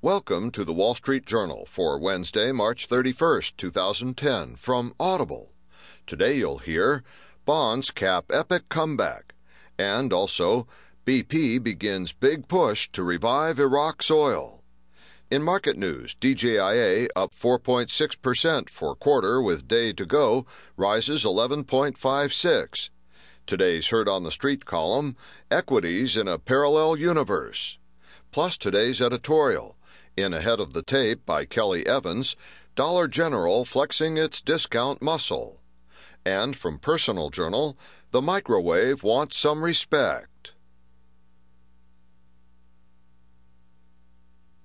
Welcome to The Wall Street Journal for Wednesday, March 31st, 2010, from Audible. Today you'll hear Bonds Cap Epic Comeback, and also BP begins big push to revive Iraq's oil. In market news, DJIA up 4.6% for quarter with day to go, rises 11.56. Today's Heard on the Street column, Equities in a Parallel Universe. Plus today's editorial, in Ahead of the Tape by Kelly Evans, Dollar General flexing its discount muscle. And from Personal Journal, the microwave wants some respect.